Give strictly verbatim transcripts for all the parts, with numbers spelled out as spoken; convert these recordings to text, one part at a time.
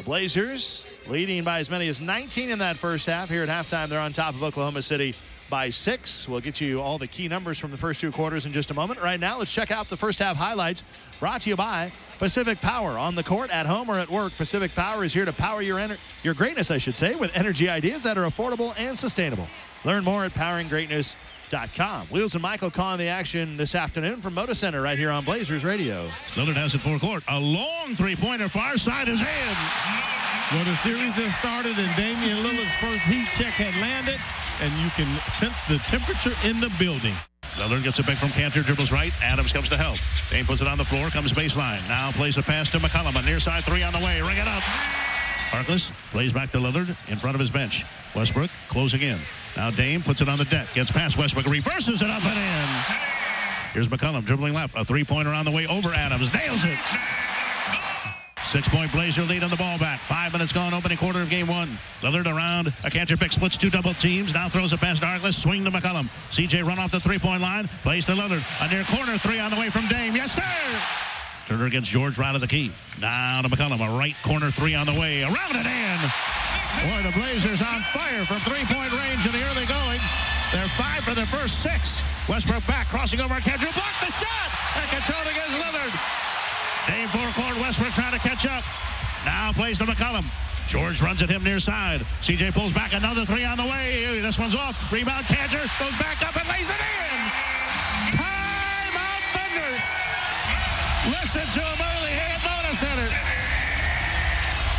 The Blazers leading by as many as nineteen in that first half. Here at halftime, they're on top of Oklahoma City by six. We'll get you all the key numbers from the first two quarters in just a moment. Right now, let's check out the first half highlights brought to you by Pacific Power. On the court, at home, or at work, Pacific Power is here to power your ener- your greatness, I should say, with energy ideas that are affordable and sustainable. Learn more at powering greatness dot com. Wheels and Michael calling the action this afternoon from Moda Center right here on Blazers Radio. Lillard has it for court. A long three-pointer, far side is in. Well, the series has started, and Damian Lillard's first heat check had landed, and you can sense the temperature in the building. Lillard gets it back from Kanter, dribbles right. Adams comes to help. Dame puts it on the floor, comes baseline. Now plays a pass to McCollum, a near side three on the way. Ring it up. Harkless plays back to Lillard in front of his bench. Westbrook closing in. Now Dame puts it on the deck, gets past Westbrook, reverses it up and in. Here's McCollum dribbling left. A three-pointer on the way over Adams. Nails it. Six-point Blazer lead on the ball back. Five minutes gone, opening quarter of game one. Lillard around a Kanter pick, splits two double teams, now throws it past Harkless, swing to McCollum. C J run off the three-point line, plays to Lillard. A near corner three on the way from Dame. Yes, sir! Turner against George right of the key. Now to McCollum, a right corner three on the way. Around and in! Boy, the Blazers on fire from three-point range in the early going. They're five for their first six. Westbrook back, crossing over Kanter, blocked the shot! And Kanter against Lillard. Dame forecourt, Westbrook trying to catch up. Now plays to McCollum. George runs at him near side. C J pulls back, another three on the way. This one's off. Rebound, Kanter goes back up and lays it in. Timeout, Thunder. Listen to him early here at Moda Center.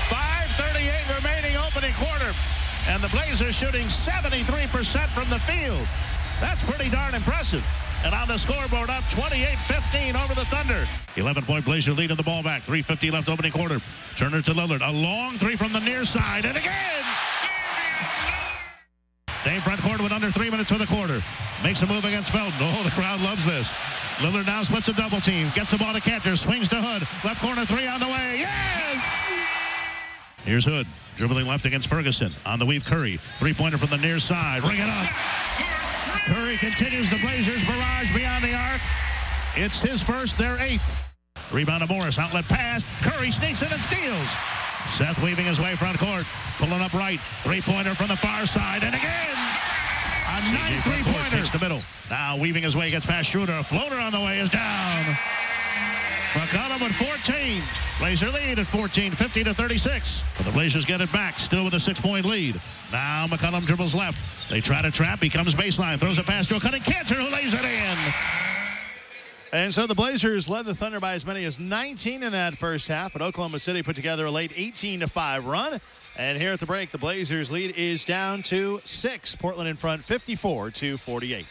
five thirty-eight remaining opening quarter. And the Blazers shooting seventy-three percent from the field. That's pretty darn impressive. And on the scoreboard, up twenty-eight fifteen over the Thunder. eleven-point Blazer lead on the ball back. three fifty left opening quarter. Turner to Lillard. A long three from the near side. And again! Dame front court with under three minutes for the quarter. Makes a move against Felton. Oh, the crowd loves this. Lillard now splits a double team. Gets the ball to Kanter. Swings to Hood. Left corner three on the way. Yes! Here's Hood. Dribbling left against Ferguson. On the weave, Curry. Three-pointer from the near side. Ring it up. Curry continues the Blazers barrage beyond the arc. It's his first, their eighth. Rebound to Morris, outlet pass. Curry sneaks in and steals. Seth weaving his way front court, pulling up right. Three-pointer from the far side, and again, a nine three-pointer. Takes the middle. Now weaving his way, gets past Schroeder. A floater on the way is down. McCollum with fourteen. Blazer lead at fourteen, fifty to thirty-six. But the Blazers get it back, still with a six-point lead. Now McCollum dribbles left. They try to trap. He comes baseline, throws a pass to a cutting Kanter, who lays it in. And so the Blazers led the Thunder by as many as nineteen in that first half. But Oklahoma City put together a late eighteen to five run. And here at the break, the Blazers lead is down to six. Portland in front, fifty-four to forty-eight.